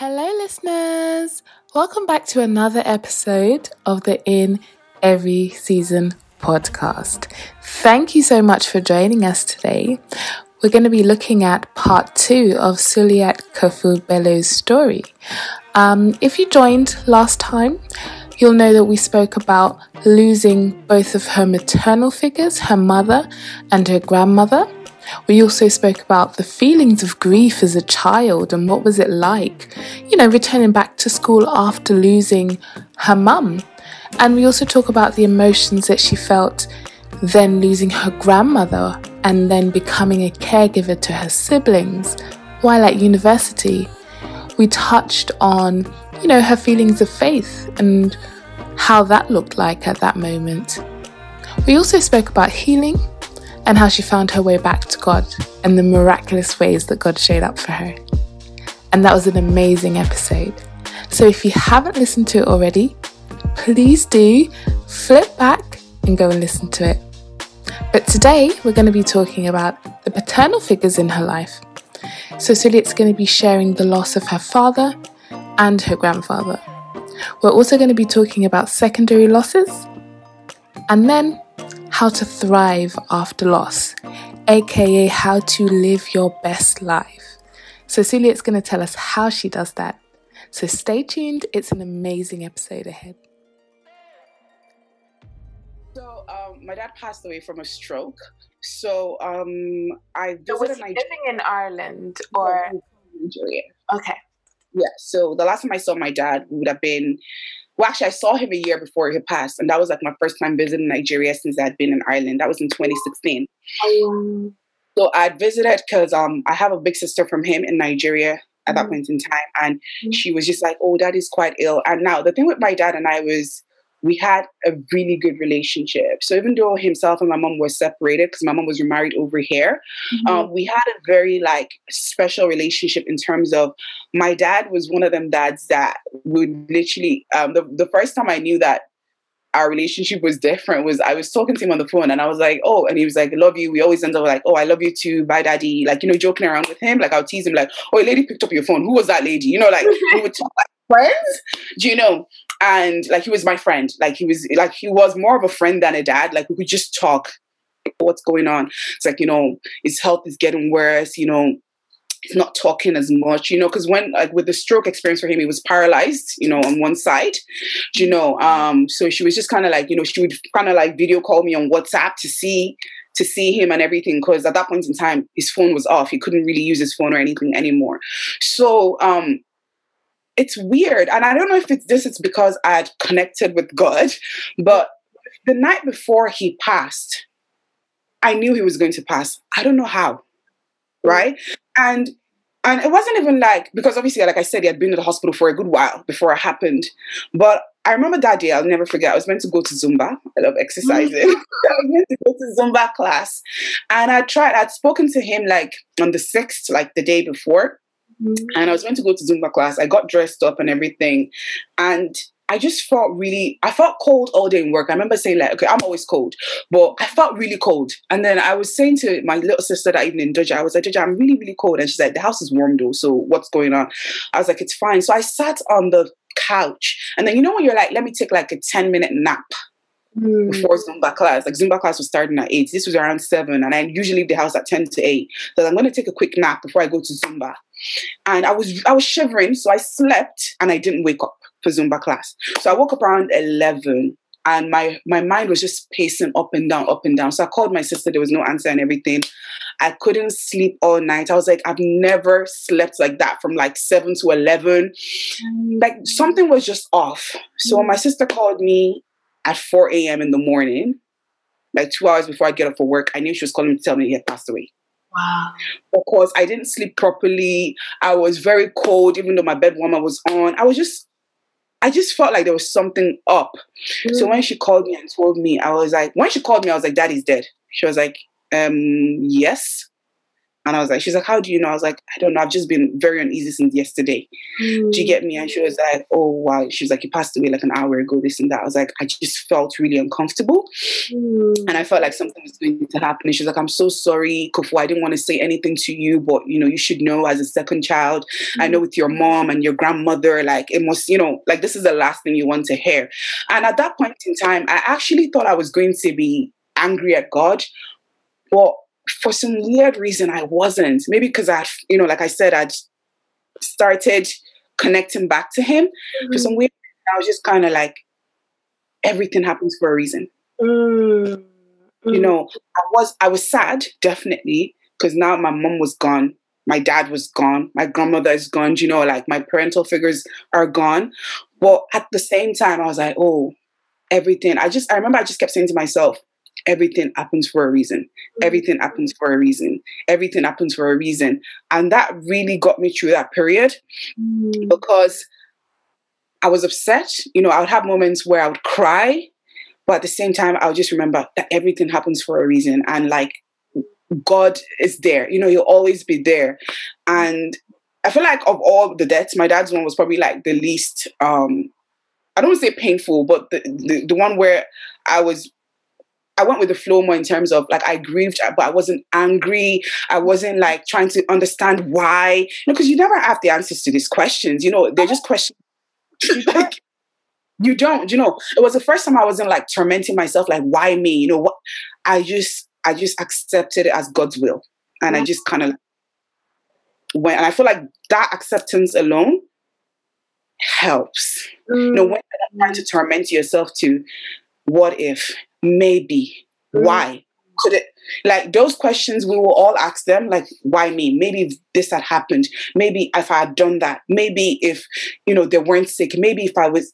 Hello listeners, welcome back to another episode of the In Every Season podcast. Thank you so much for joining us today. We're going to be looking at part 2 of Suliat Kafu Bello's story. If you joined last time, you'll know that we spoke about losing both of her maternal figures, her mother and her grandmother. We also spoke about the feelings of grief as a child and what was it like, returning back to school after losing her mum. And we also talk about the emotions that she felt then losing her grandmother and then becoming a caregiver to her siblings while at university. We touched on, her feelings of faith and how that looked like at that moment. We also spoke about healing and how she found her way back to God and the miraculous ways that God showed up for her. And that was an amazing episode. So if you haven't listened to it already, please do flip back and go and listen to it. But today we're going to be talking about the paternal figures in her life. So Suliat's going to be sharing the loss of her father and her grandfather. We're also going to be talking about secondary losses and then how to thrive after loss, aka how to live your best life. So Suliat's going to tell us how she does that. So stay tuned, it's an amazing episode ahead. So my dad passed away from a stroke. So I visited Nigeria. Was he living in Ireland or? Nigeria. Okay. Yeah, so the last time I saw my dad would have been, I saw him a year before he passed, and that was like my first time visiting Nigeria since I'd been in Ireland. That was in 2016. So I'd visited because I have a big sister from him in Nigeria at that point in time, and she was just like, oh, daddy's quite ill. And now the thing with my dad and I was, we had a really good relationship. So even though himself and my mom were separated because my mom was remarried over here, we had a very special relationship in terms of my dad was one of them dads that would literally, the first time I knew that our relationship was different was I was talking to him on the phone and I was like, oh, and he was like, I love you. We always end up like, oh, I love you too. Bye, daddy. Joking around with him. I'll tease him like, oh, a lady picked up your phone. Who was that lady? We would talk like friends, And he was my friend. He was more of a friend than a dad. We could just talk. What's going on? It's his health is getting worse. He's not talking as much. Because when with the stroke experience for him, he was paralyzed. On one side. So she was just kind of she would kind of video call me on WhatsApp to see him and everything, because at that point in time, his phone was off. He couldn't really use his phone or anything anymore. So it's weird. And I don't know if it's because I had connected with God, but the night before he passed, I knew he was going to pass. I don't know how. Right. And it wasn't even because obviously, I said, he had been in the hospital for a good while before it happened. But I remember that day, I'll never forget. I was meant to go to Zumba. I love exercising. I was meant to go to Zumba class. And I'd spoken to him on the 6th, the day before. And I was meant to go to Zumba class. I got dressed up and everything. And I just felt cold all day in work. I remember saying okay, I'm always cold, but I felt really cold. And then I was saying to my little sister that evening, Doja, I was like, Doja, I'm really, really cold. And she's like, the house is warm though. So what's going on? I was like, it's fine. So I sat on the couch. And then, when you're let me take a 10-minute nap. Before Zumba class. Zumba class was starting at 8. This was around 7. And I usually leave the house at 10 to 8. So I'm going to take a quick nap before I go to Zumba. And I was shivering. So I slept and I didn't wake up for Zumba class. So I woke up around 11 and my mind was just pacing up and down, up and down. So I called my sister. There was no answer and everything. I couldn't sleep all night. I was like, I've never slept like that from 7 to 11. Something was just off. So when my sister called me at 4 a.m. in the morning, 2 hours before I get up for work, I knew she was calling me to tell me he had passed away. Wow. Of course, I didn't sleep properly. I was very cold, even though my bed warmer was on. I just felt like there was something up. So when she called me and told me, I was like, Daddy's dead. She was like, yes. And I was like, she's like, how do you know? I was like, I don't know. I've just been very uneasy since yesterday. Do you get me? And she was like, oh, wow. She was like, you passed away like an hour ago, this and that. I was like, I just felt really uncomfortable. And I felt like something was going to happen. And she was like, I'm so sorry, Kafu. I didn't want to say anything to you, but, you know, you should know as a second child. I know with your mom and your grandmother, like, it must, you know, like, this is the last thing you want to hear. And at that point in time, I actually thought I was going to be angry at God, but for some weird reason, I wasn't. Maybe because I, you know, like I said, I'd started connecting back to him. For some weird reason, I was just kind of like, everything happens for a reason. You know, I was sad, definitely, because now my mom was gone. My dad was gone. My grandmother is gone. You know, like my parental figures are gone. But at the same time, I was like, oh, everything. I remember I just kept saying to myself, everything happens for a reason. Everything happens for a reason. Everything happens for a reason. And that really got me through that period because I was upset. You know, I would have moments where I would cry, but at the same time, I would just remember that everything happens for a reason. And like, God is there. You know, he'll always be there. And I feel like of all the deaths, my dad's one was probably like the least, I don't want to say painful, but the one where I went with the flow more in terms of like I grieved, but I wasn't angry. I wasn't like trying to understand why. No, because you never have the answers to these questions. You know, they're just questions. Like, you don't. You know, it was the first time I wasn't like tormenting myself, like why me? You know what? I just accepted it as God's will, and I just kind of went. And I feel like that acceptance alone helps. You know, when you're trying to torment yourself to what if. Maybe. Why? Could it? Like those questions, we will all ask them. Like, why me? Maybe if this had happened. Maybe if I had done that. Maybe if you know they weren't sick. Maybe if I was.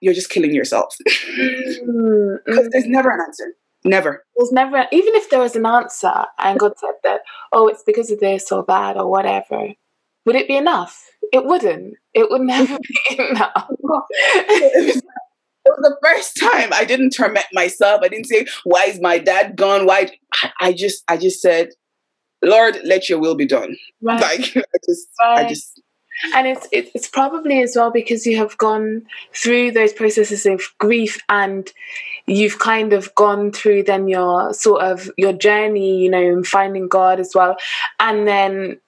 You're just killing yourself because there's never an answer. Never. There's never. Even if there was an answer and God said that, oh, it's because of this or that or whatever, would it be enough? It wouldn't. It would never be enough. It was the first time I didn't torment myself. I didn't say, why is my dad gone? Why? I just said, Lord, let your will be done. Right. Like, I just. And it's probably as well because you have gone through those processes of grief and you've kind of gone through then your sort of your journey, you know, in finding God as well. And then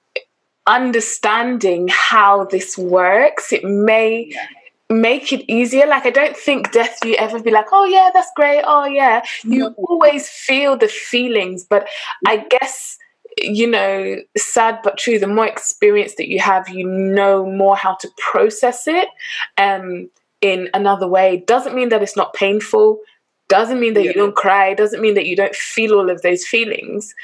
understanding how this works, it may... Yeah. Make it easier. Like I don't think death you ever be like, oh yeah, that's great, oh yeah. You always feel the feelings, but I guess, you know, sad but true, the more experience that you have, you know more how to process it in another way. Doesn't mean that it's not painful, doesn't mean that you don't cry, doesn't mean that you don't feel all of those feelings.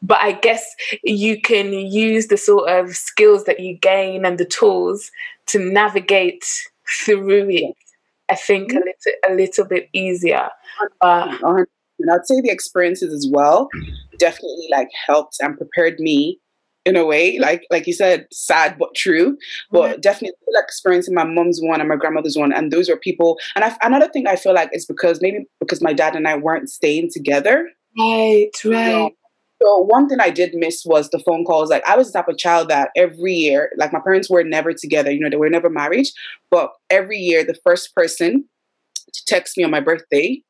But I guess you can use the sort of skills that you gain and the tools to navigate through it, I think a little bit easier. And I'd say the experiences as well definitely like helped and prepared me in a way. Like you said, sad but true. But definitely like experiencing my mom's one and my grandmother's one, and those were people. And another thing I feel like is because my dad and I weren't staying together. Right. You know? So one thing I did miss was the phone calls. Like I was the type of child that every year, like my parents were never together, you know, they were never married, but every year the first person to text me on my birthday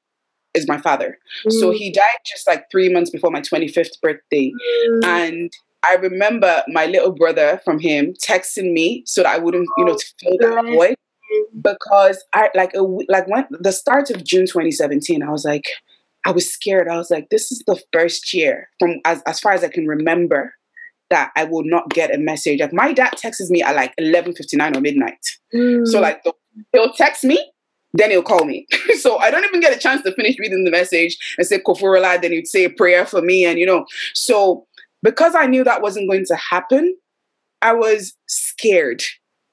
is my father. So he died just like 3 months before my 25th birthday. And I remember my little brother from him texting me so that I wouldn't, you know, to feel that void, because I like when the start of June 2017, I was scared. I was like, this is the first year from as far as I can remember that I will not get a message. Like my dad texts me at like 11:59 or midnight. So like he'll text me, then he'll call me. So I don't even get a chance to finish reading the message and say Kofurala, then he'd say a prayer for me. And you know, so because I knew that wasn't going to happen, I was scared.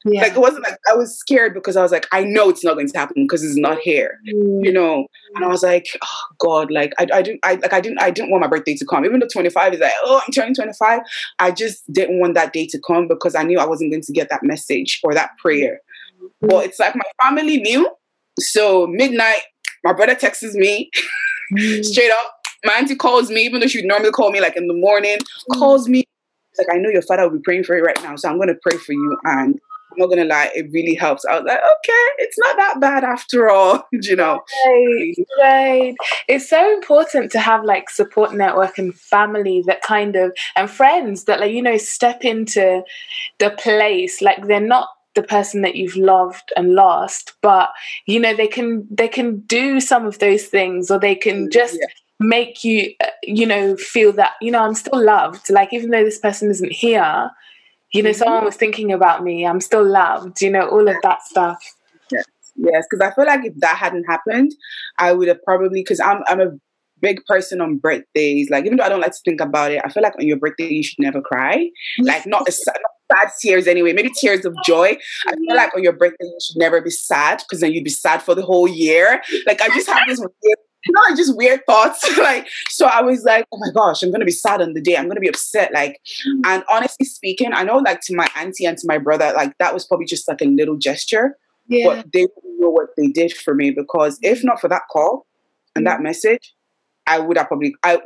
Like it wasn't like, I was scared because I was like, I know it's not going to happen because it's not here, you know? And I was like, oh God, like I didn't want my birthday to come. Even though 25 is like, oh, I'm turning 25. I just didn't want that day to come because I knew I wasn't going to get that message or that prayer. Well, it's like my family knew. So midnight, my brother texts me straight up. My auntie calls me, even though she would normally call me like in the morning, calls me. Like, I know your father will be praying for it right now, so I'm going to pray for you. And I'm not going to lie, it really helps. I was like, okay, it's not that bad after all, you know. Right. It's so important to have like support network and family that kind of, and friends that like, you know, step into the place. Like they're not the person that you've loved and lost, but you know, they can do some of those things, or they can just make you, you know, feel that, you know, I'm still loved. Like, even though this person isn't here, you know, someone was thinking about me, I'm still loved, you know, all of that stuff. Yes, because I feel like if that hadn't happened, I would have probably, because I'm a big person on birthdays. Like, even though I don't like to think about it, I feel like on your birthday, you should never cry. Like, not sad tears anyway, maybe tears of joy. I feel like on your birthday, you should never be sad, because then you'd be sad for the whole year. Like, I just have this weird, you know, just weird thoughts. Like, so I was like, oh my gosh, I'm going to be sad on the day. I'm going to be upset. Like, and honestly speaking, I know like to my auntie and to my brother, like that was probably just like a little gesture. Yeah. But they didn't know what they did for me, because if not for that call and that message, I would have probably, I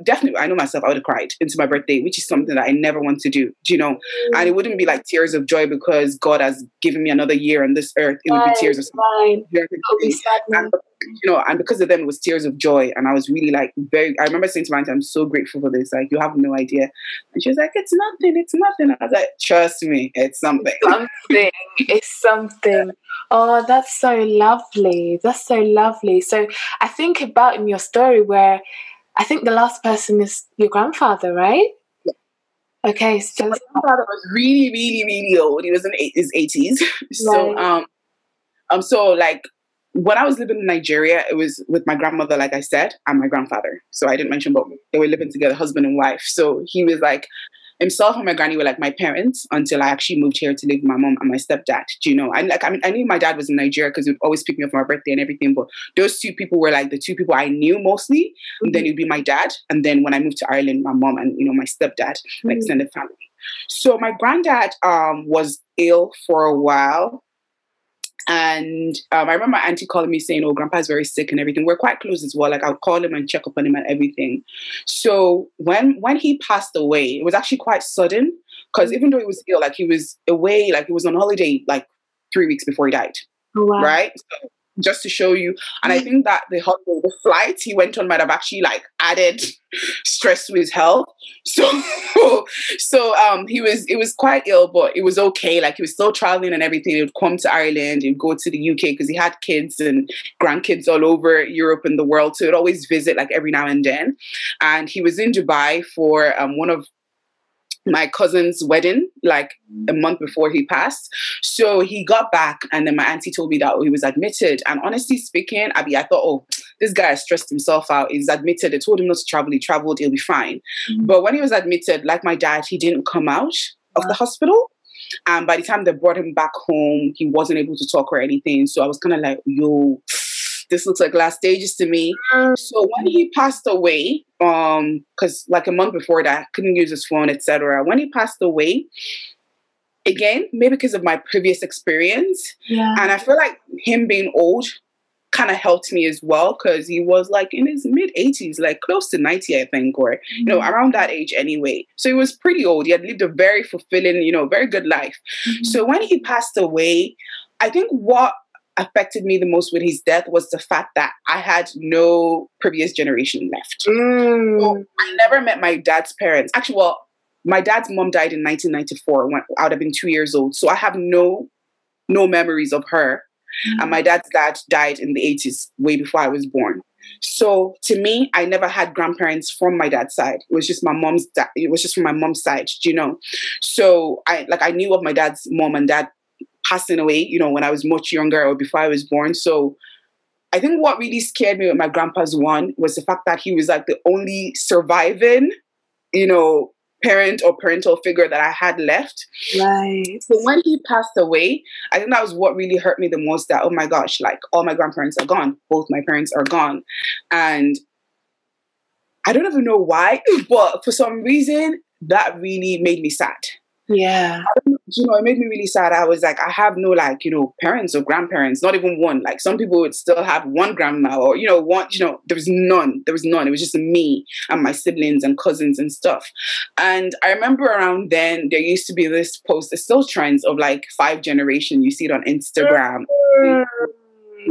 know myself, I would have cried into my birthday, which is something that I never want to do, you know? And it wouldn't be like tears of joy because God has given me another year on this earth. It would be tears of something. You know, and because of them, it was tears of joy. And I was really like, I remember saying to my auntie, I'm so grateful for this. Like, you have no idea. And she was like, it's nothing, it's nothing. I was like, trust me, it's something. It's something. Oh, that's so lovely. That's so lovely. So I think about in your story where, I think the last person is your grandfather, right? Yeah. Okay. So my grandfather was really, really, really old. He was in his 80s. Right. So like when I was living in Nigeria, it was with my grandmother, like I said, and my grandfather. So I didn't mention, but they were living together, husband and wife. So he was like, himself and my granny were like my parents until I actually moved here to live with my mom and my stepdad. Do you know? And like, I mean, I knew my dad was in Nigeria because he would always pick me up for my birthday and everything. But those two people were like the two people I knew mostly. Mm-hmm. And then it'd be my dad. And then when I moved to Ireland, my mom and, you know, my stepdad, like extended family. So my granddad was ill for a while. And I remember my auntie calling me saying, oh, grandpa's very sick and everything. We're quite close as well. Like, I'll call him and check up on him and everything. So when he passed away, it was actually quite sudden, because even though he was ill, like he was away, like he was on holiday, like 3 weeks before he died. Oh, wow. Right? So, just to show you. And I think that the holiday, the flight he went on might have actually like added stress to his health. So it was quite ill, but it was okay. Like he was still traveling and everything. He would come to Ireland and go to the UK because he had kids and grandkids all over Europe and the world. So he'd always visit like every now and then. And he was in Dubai for one of my cousin's wedding, like a month before he passed. So he got back, and then my auntie told me that he was admitted. And honestly speaking, Abby, I thought, oh, this guy has stressed himself out. He's admitted. They told him not to travel. He traveled. He'll be fine. But when he was admitted, like my dad, he didn't come out of the hospital. And by the time they brought him back home, he wasn't able to talk or anything. So I was kind of like, yo, this looks like last stages to me. So when he passed away, because like a month before that, I couldn't use his phone, etc. When he passed away, again, maybe because of my previous experience, and I feel like him being old kind of helped me as well, because he was like in his mid 80s, like close to 90, I think, or you know, around that age anyway. So he was pretty old. He had lived a very fulfilling, you know, very good life. So when he passed away, I think what affected me the most with his death was the fact that I had no previous generation left. So I never met my dad's parents. Actually, well, my dad's mom died in 1994 when I would have been 2 years old. So I have no memories of her. And my dad's dad died in the 80s, way before I was born. So to me, I never had grandparents from my dad's side. It was just my mom's dad. It was just from my mom's side, do you know? So I knew of my dad's mom and dad passing away, you know, when I was much younger or before I was born. So I think what really scared me with my grandpa's one was the fact that he was like the only surviving, you know, parent or parental figure that I had left. Right. So when he passed away, I think that was what really hurt me the most, that, oh my gosh, like all my grandparents are gone. Both my parents are gone. And I don't even know why, but for some reason that really made me sad. Yeah. I don't know you know, it made me really sad. I was like, I have no, like, you know, parents or grandparents, not even one. Like, some people would still have one grandma or, you know, one, you know, there was none. There was none. It was just me and my siblings and cousins and stuff. And I remember around then, there used to be this post, it's still trends of like 5 generation. You see it on Instagram.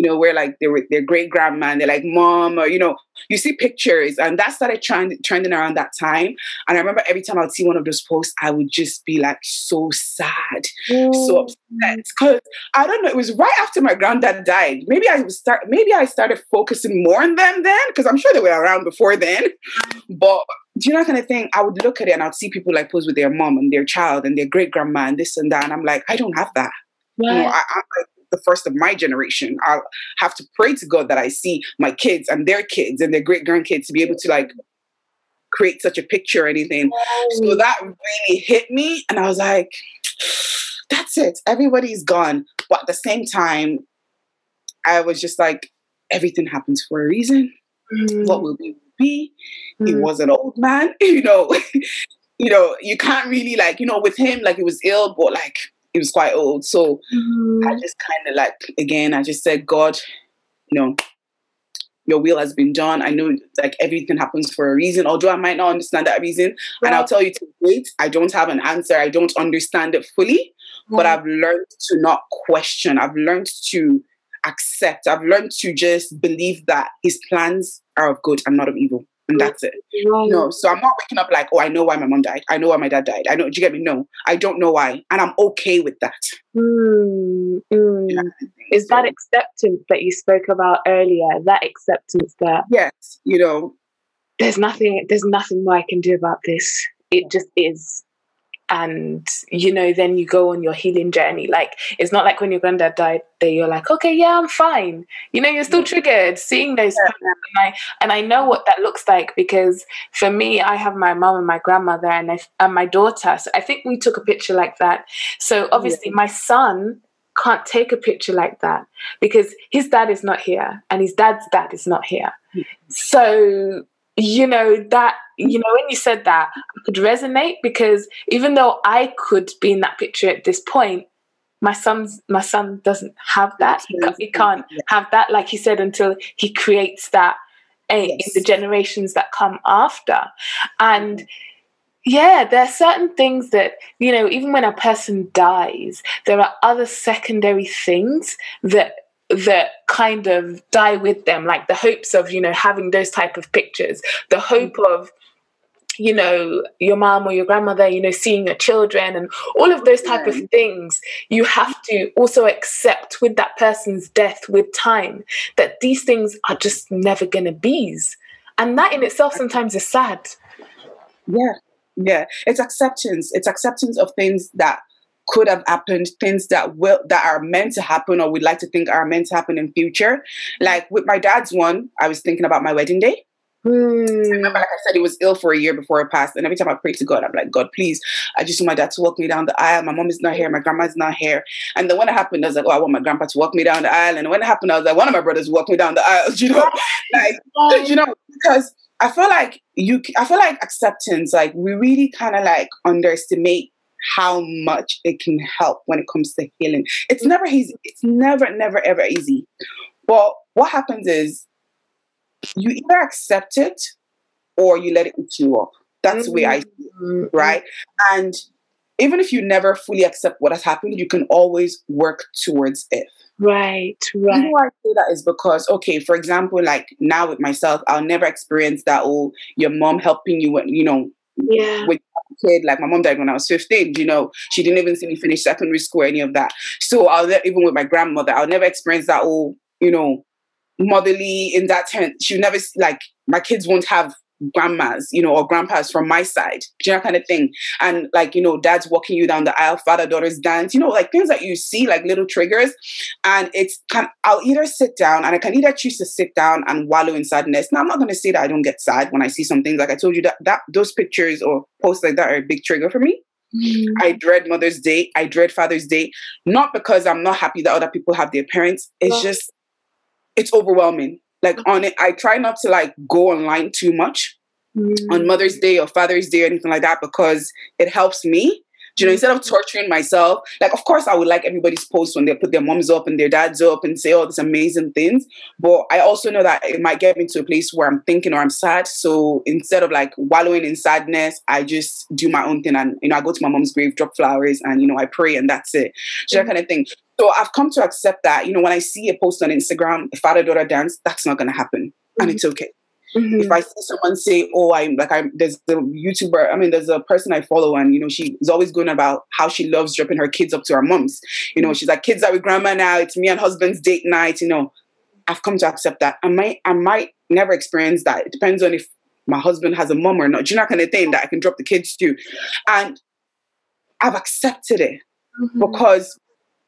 You know, where like they were their great grandma and they're like, mom, or, you know, you see pictures, and that started trending around that time. And I remember every time I'd see one of those posts, I would just be like so sad, so upset, because I don't know, it was right after my granddad died. Maybe I started focusing more on them then, because I'm sure they were around before then. But do you know that kind of thing? I would look at it and I'd see people like pose with their mom and their child and their great grandma and this and that, and I'm like, I don't have that. Right. You know, I'm like the first of my generation. I'll have to pray to God that I see my kids and their great grandkids to be able to like create such a picture or anything. So that really hit me, and I was like, that's it, everybody's gone. But at the same time, I was just like, everything happens for a reason. What will we be? He was an old man, you know. You know, you can't really like, you know, with him, like, he was ill, but like, he was quite old. So I just kind of like, again, I just said, God, you know, your will has been done. I know like everything happens for a reason, although I might not understand that reason. Right. And I'll tell you to wait. I don't have an answer. I don't understand it fully, but I've learned to not question. I've learned to accept. I've learned to just believe that his plans are of good and not of evil. And that's it. No, so I'm not waking up like, oh, I know why my mom died. I know why my dad died. I know. Do you get me? No, I don't know why, and I'm okay with that. Yeah. Is that acceptance that you spoke about earlier? That acceptance that, yes, you know, there's nothing more I can do about this. It just is. And, you know, then you go on your healing journey. Like, it's not like when your granddad died that you're like, okay, yeah, I'm fine. You know, you're still triggered seeing those things. And I know what that looks like, because for me, I have my mom and my grandmother and my daughter. So I think we took a picture like that. So obviously my son can't take a picture like that, because his dad is not here and his dad's dad is not here. So, you know, that, you know, when you said that, I could resonate, because even though I could be in that picture at this point, my son doesn't have that. He can't have that, like he said, until he creates that in the generations that come after. And yeah, there are certain things that, you know, even when a person dies, there are other secondary things that kind of die with them, like the hopes of, you know, having those type of pictures, the hope of, you know, your mom or your grandmother, you know, seeing your children and all of those type of things. You have to also accept with that person's death, with time, that these things are just never gonna be. And that in itself sometimes is sad. Yeah. It's acceptance. It's acceptance of things that could have happened, things that are meant to happen, or we'd like to think are meant to happen in future. Like with my dad's one, I was thinking about my wedding day. I remember, like I said, he was ill for a year before it passed, and every time I pray to God, I'm like, God, please, I just want my dad to walk me down the aisle. My mom is not here, my grandma's not here. And then when it happened, I was like, oh, I want my grandpa to walk me down the aisle. And when it happened, I was like, one of my brothers walked me down the aisle, you know, like, you know, because I feel like acceptance, like, we really kind of like underestimate how much it can help when it comes to healing. It's never easy. It's never, ever easy. But what happens is you either accept it or you let it eat you up. That's the way I see it, right? And even if you never fully accept what has happened, you can always work towards it. Right. You know why I say that is because, okay, for example, like now with myself, I'll never experience that, oh, your mom helping you when, you know, with kid. Like my mom died when I was 15, you know, she didn't even see me finish secondary school or any of that. So even with my grandmother, I'll never experience that, oh, you know, motherly in that sense. She'll never, like, my kids won't have grandmas, you know, or grandpas from my side, you know, kind of thing. And like, you know, dad's walking you down the aisle, father daughters dance, you know, like things that you see, like little triggers. And I'll either sit down, and I can either choose to sit down and wallow in sadness. Now I'm not going to say that I don't get sad when I see some things. Like I told you, that those pictures or posts like that are a big trigger for me. I dread Mother's Day, I dread Father's Day, not because I'm not happy that other people have their parents. It's just, it's overwhelming. Like on it, I try not to like go online too much on Mother's Day or Father's Day or anything like that, because it helps me you know, instead of torturing myself, like, of course, I would like everybody's posts when they put their moms up and their dads up and say all these amazing things. But I also know that it might get me to a place where I'm thinking or I'm sad. So instead of like wallowing in sadness, I just do my own thing. And, you know, I go to my mom's grave, drop flowers and, you know, I pray and that's it. So that kind of thing. So I've come to accept that, you know, when I see a post on Instagram, a father-daughter dance, that's not going to happen. And it's okay. If I see someone say, oh, there's a YouTuber, there's a person I follow and, you know, she's always going about how she loves dropping her kids up to her moms. You know, she's like, kids are with grandma now. It's me and husband's date night. You know, I've come to accept that. I might never experience that. It depends on if my husband has a mom or not. Do you know that kind of thing that I can drop the kids to? And I've accepted it because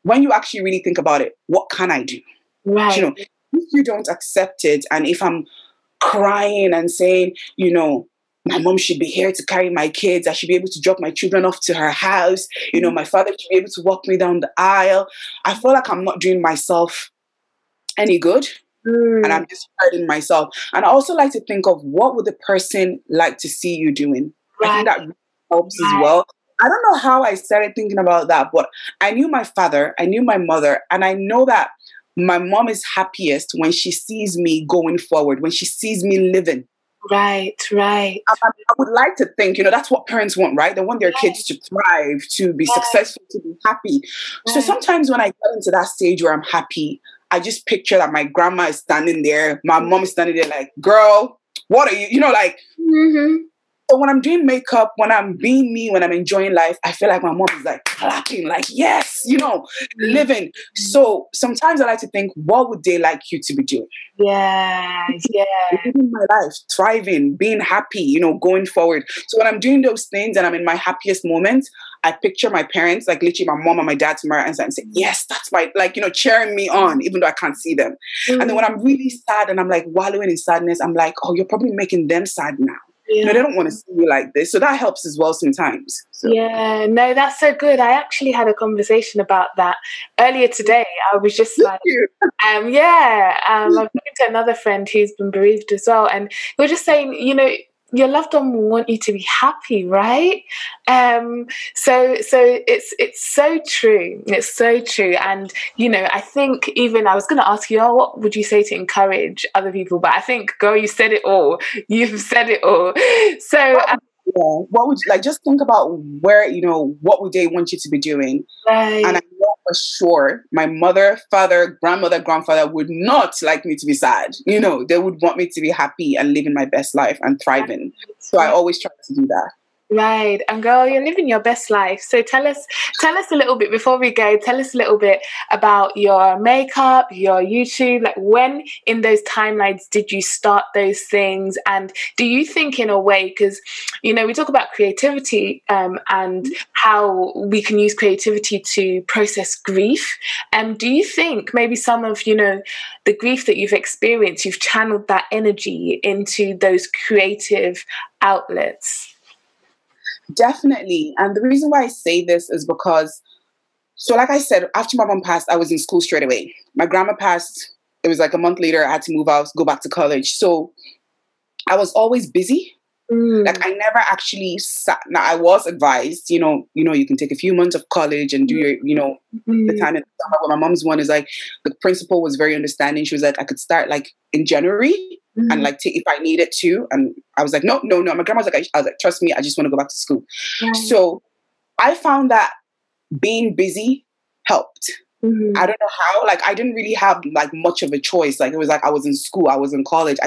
when you actually really think about it, what can I do? Right. You know, if you don't accept it and if I'm crying and saying, you know, my mom should be here to carry my kids. I should be able to drop my children off to her house. You know, my father should be able to walk me down the aisle. I feel like I'm not doing myself any good. And I'm just hurting myself. And I also like to think of what would the person like to see you doing? Right. I think that really helps as well. I don't know how I started thinking about that, but I knew my father, I knew my mother, and I know that my mom is happiest when she sees me going forward, when she sees me living. Right, right. I would like to think, you know, that's what parents want, right? They want their kids to thrive, to be successful, to be happy. Right. So sometimes when I get into that stage where I'm happy, I just picture that my grandma is standing there, my mom is standing there like, girl, what are you? You know, like... So when I'm doing makeup, when I'm being me, when I'm enjoying life, I feel like my mom is like clapping, like, yes, you know, living. So sometimes I like to think, what would they like you to be doing? Yeah, yeah. Living my life, thriving, being happy, you know, going forward. So when I'm doing those things and I'm in my happiest moment, I picture my parents, like literally my mom and my dad tomorrow, and saying, yes, that's my, like, you know, cheering me on, even though I can't see them. And then when I'm really sad and I'm like wallowing in sadness, I'm like, oh, you're probably making them sad now. Yeah. No, they don't want to see you like this. So that helps as well sometimes. So. Yeah, no, that's so good. I actually had a conversation about that earlier today. I was just like, I'm talking to another friend who's been bereaved as well. And we were just saying, you know, your loved one will want you to be happy, right? So it's so true. It's so true. And, you know, I think even I was going to ask you, oh, what would you say to encourage other people? But I think, girl, you said it all. You've said it all. So... what would you, like, just think about where, you know, what would they want you to be doing? Right. And I know for sure my mother, father, grandmother, grandfather would not like me to be sad. You know, they would want me to be happy and living my best life and thriving. So I always try to do that. Right. And girl, you're living your best life. So tell us a little bit before we go, tell us a little bit about your makeup, your YouTube, like when in those timelines did you start those things? And do you think in a way, because, you know, we talk about creativity and how we can use creativity to process grief. Do you think maybe some of, you know, the grief that you've experienced, you've channeled that energy into those creative outlets? Definitely. And the reason why I say this is because, so like I said, after my mom passed, I was in school straight away. My grandma passed. It was like a month later. I had to move out, go back to college. So I was always busy. Like I never actually sat. Now I was advised, you know, you can take a few months of college and do your, you know, the time in the summer. But my mom's one is like, the principal was very understanding. She was like, I could start like in January and like if I needed to. And I was like, no. My grandma's like, I was like, trust me, I just want to go back to school. So I found that being busy helped. I don't know how, like, I didn't really have like much of a choice. Like it was like, I was in school, I was in college.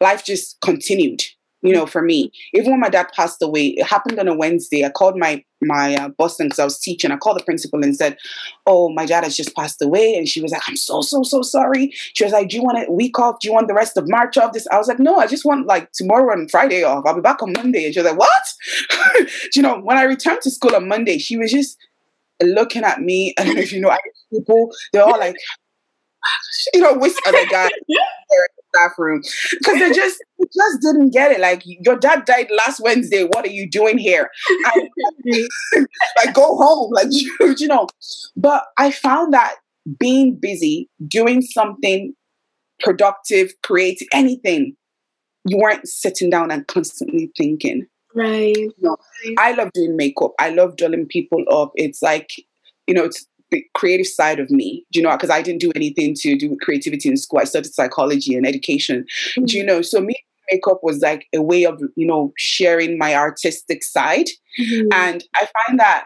Life just continued. You know, for me, even when my dad passed away, it happened on a Wednesday. I called my boss because I was teaching. I called the principal and said, oh, my dad has just passed away. And she was like, I'm so sorry. She was like, do you want a week off? Do you want the rest of March off? I was like, no, I just want like tomorrow and Friday off. I'll be back on Monday. And she was like, what? You know, when I returned to school on Monday, she was just looking at me. I don't know if you know, Irish people, they're all like, you know, which other guy staff room, because they just didn't get it. Like, your dad died last Wednesday, what are you doing here? Like, go home, like, you know. But I found that being busy, doing something productive, creative, anything, you weren't sitting down and constantly thinking. Right. No, I love doing makeup. I love doling people up. It's like, you know, it's the creative side of me, do you know, because I didn't do anything to do with creativity in school. I studied psychology and education, mm-hmm. do you know? So me, makeup was like a way of, you know, sharing my artistic side. Mm-hmm. And I find that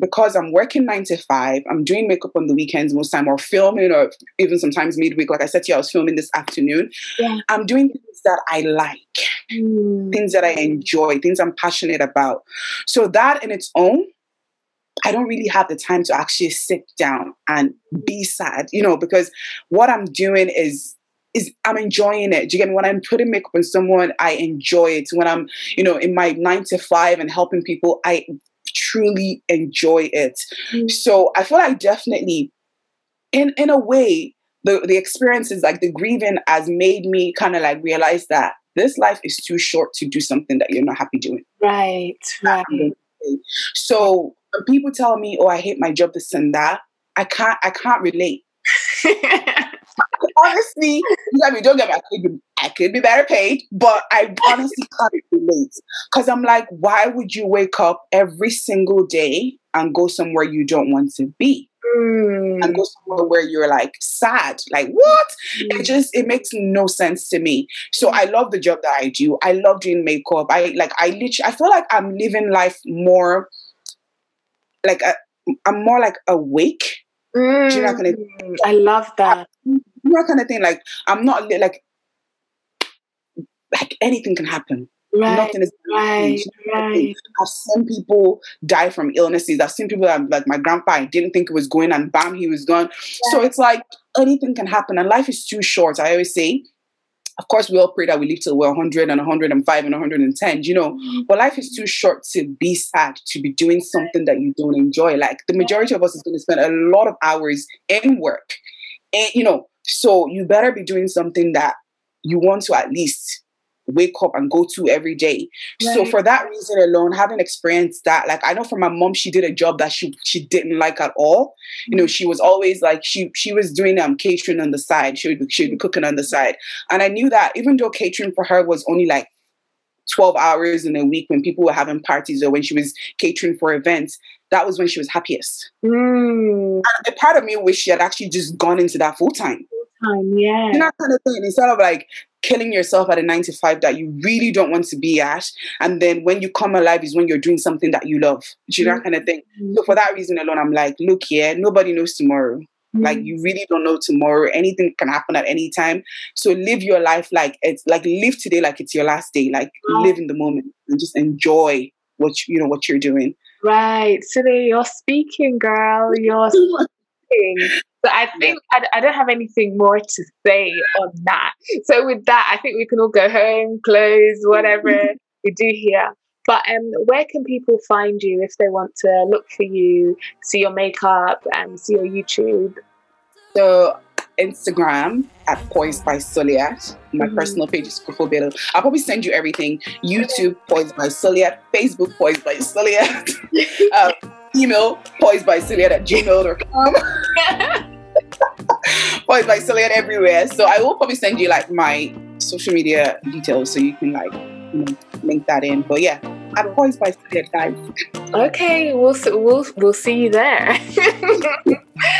because I'm working 9 to 5, I'm doing makeup on the weekends most time, or filming, or even sometimes midweek. Like I said to you, I was filming this afternoon. Yeah. I'm doing things that I like, things that I enjoy, things I'm passionate about. So that in its own, I don't really have the time to actually sit down and be sad, you know, because what I'm doing is I'm enjoying it. Do you get me? When I'm putting makeup on someone, I enjoy it. When I'm, you know, in my 9 to 5 and helping people, I truly enjoy it. Mm. So I feel like definitely, in a way, the experiences, like the grieving, has made me kind of like realize that this life is too short to do something that you're not happy doing. Right, right. So when people tell me, "Oh, I hate my job," this and that, I can't relate. Honestly, I mean, don't get me, I could be better paid, but I honestly can't relate. Because I'm like, why would you wake up every single day and go somewhere you don't want to be? Mm. And go somewhere where you're like sad, like what? Mm. It makes no sense to me. So I love the job that I do. I love doing makeup. I feel like I'm living life more like I'm more like awake. Mm. Do you know what kind of thing? I love that. That kind of thing. Like I'm not like anything can happen. Right, nothing is right, right. I've seen people die from illnesses. I've seen people that, like my grandpa, I didn't think it was going, and bam, he was gone. Yeah. So it's like anything can happen, and life is too short. I always say, of course, we all pray that we live till we're 100 and 105 and 110, you know, but life is too short to be sad, to be doing something that you don't enjoy. Like the majority of us is going to spend a lot of hours in work, and, you know, so you better be doing something that you want to at least wake up and go to every day. Right. So for that reason alone, having experienced that, like I know from my mom, she did a job that she didn't like at all. You know, she was always like she was doing catering on the side. She would be cooking on the side, and I knew that even though catering for her was only like 12 hours in a week, when people were having parties or when she was catering for events, that was when she was happiest. Mm. And a part of me wish she had actually just gone into that full time. Yeah, and that kind of thing, instead of like killing yourself at a 9 to 5 that you really don't want to be at, and then when you come alive is when you're doing something that you love. Do you know that kind of thing? So for that reason alone, I'm like, look here, nobody knows tomorrow. Like you really don't know tomorrow. Anything can happen at any time. So live your life like it's like live today like it's your last day. Like live in the moment and just enjoy what you're doing. Right. So there you're speaking, girl. You're speaking. So I think I don't have anything more to say on that. So with that, I think we can all go home, close, whatever we do here. But where can people find you if they want to look for you, see your makeup, and see your YouTube? So Instagram at Poised by Suliat. My personal page is Kafu Bello. I'll probably send you everything. YouTube, Poised by Suliat. Facebook, Poised by Suliat. Email, poisedbysuliat@gmail.com. Poised by Suliat everywhere. So I will probably send you like my social media details so you can like, you know, link that in. But yeah, I'm Poised by Suliat, guys. Okay, we'll see you there.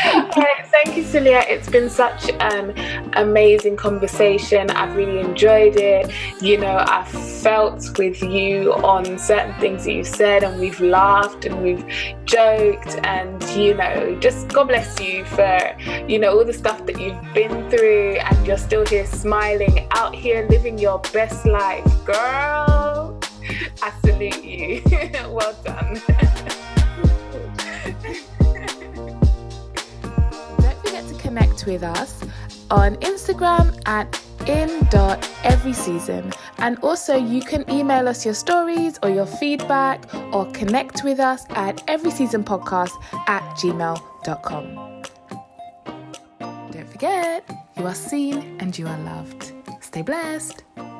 Alright, thank you, Suliat. It's been such an amazing conversation. I've really enjoyed it. You know, I've felt with you on certain things that you've said, and we've laughed and we've joked, and you know, just God bless you for, you know, all the stuff that you've been through, and you're still here smiling, out here living your best life. Girl, I salute you. Well done. Connect with us on Instagram at in.everyseason, and also you can email us your stories or your feedback, or connect with us at everyseasonpodcast@gmail.com. Don't forget, you are seen and you are loved. Stay blessed.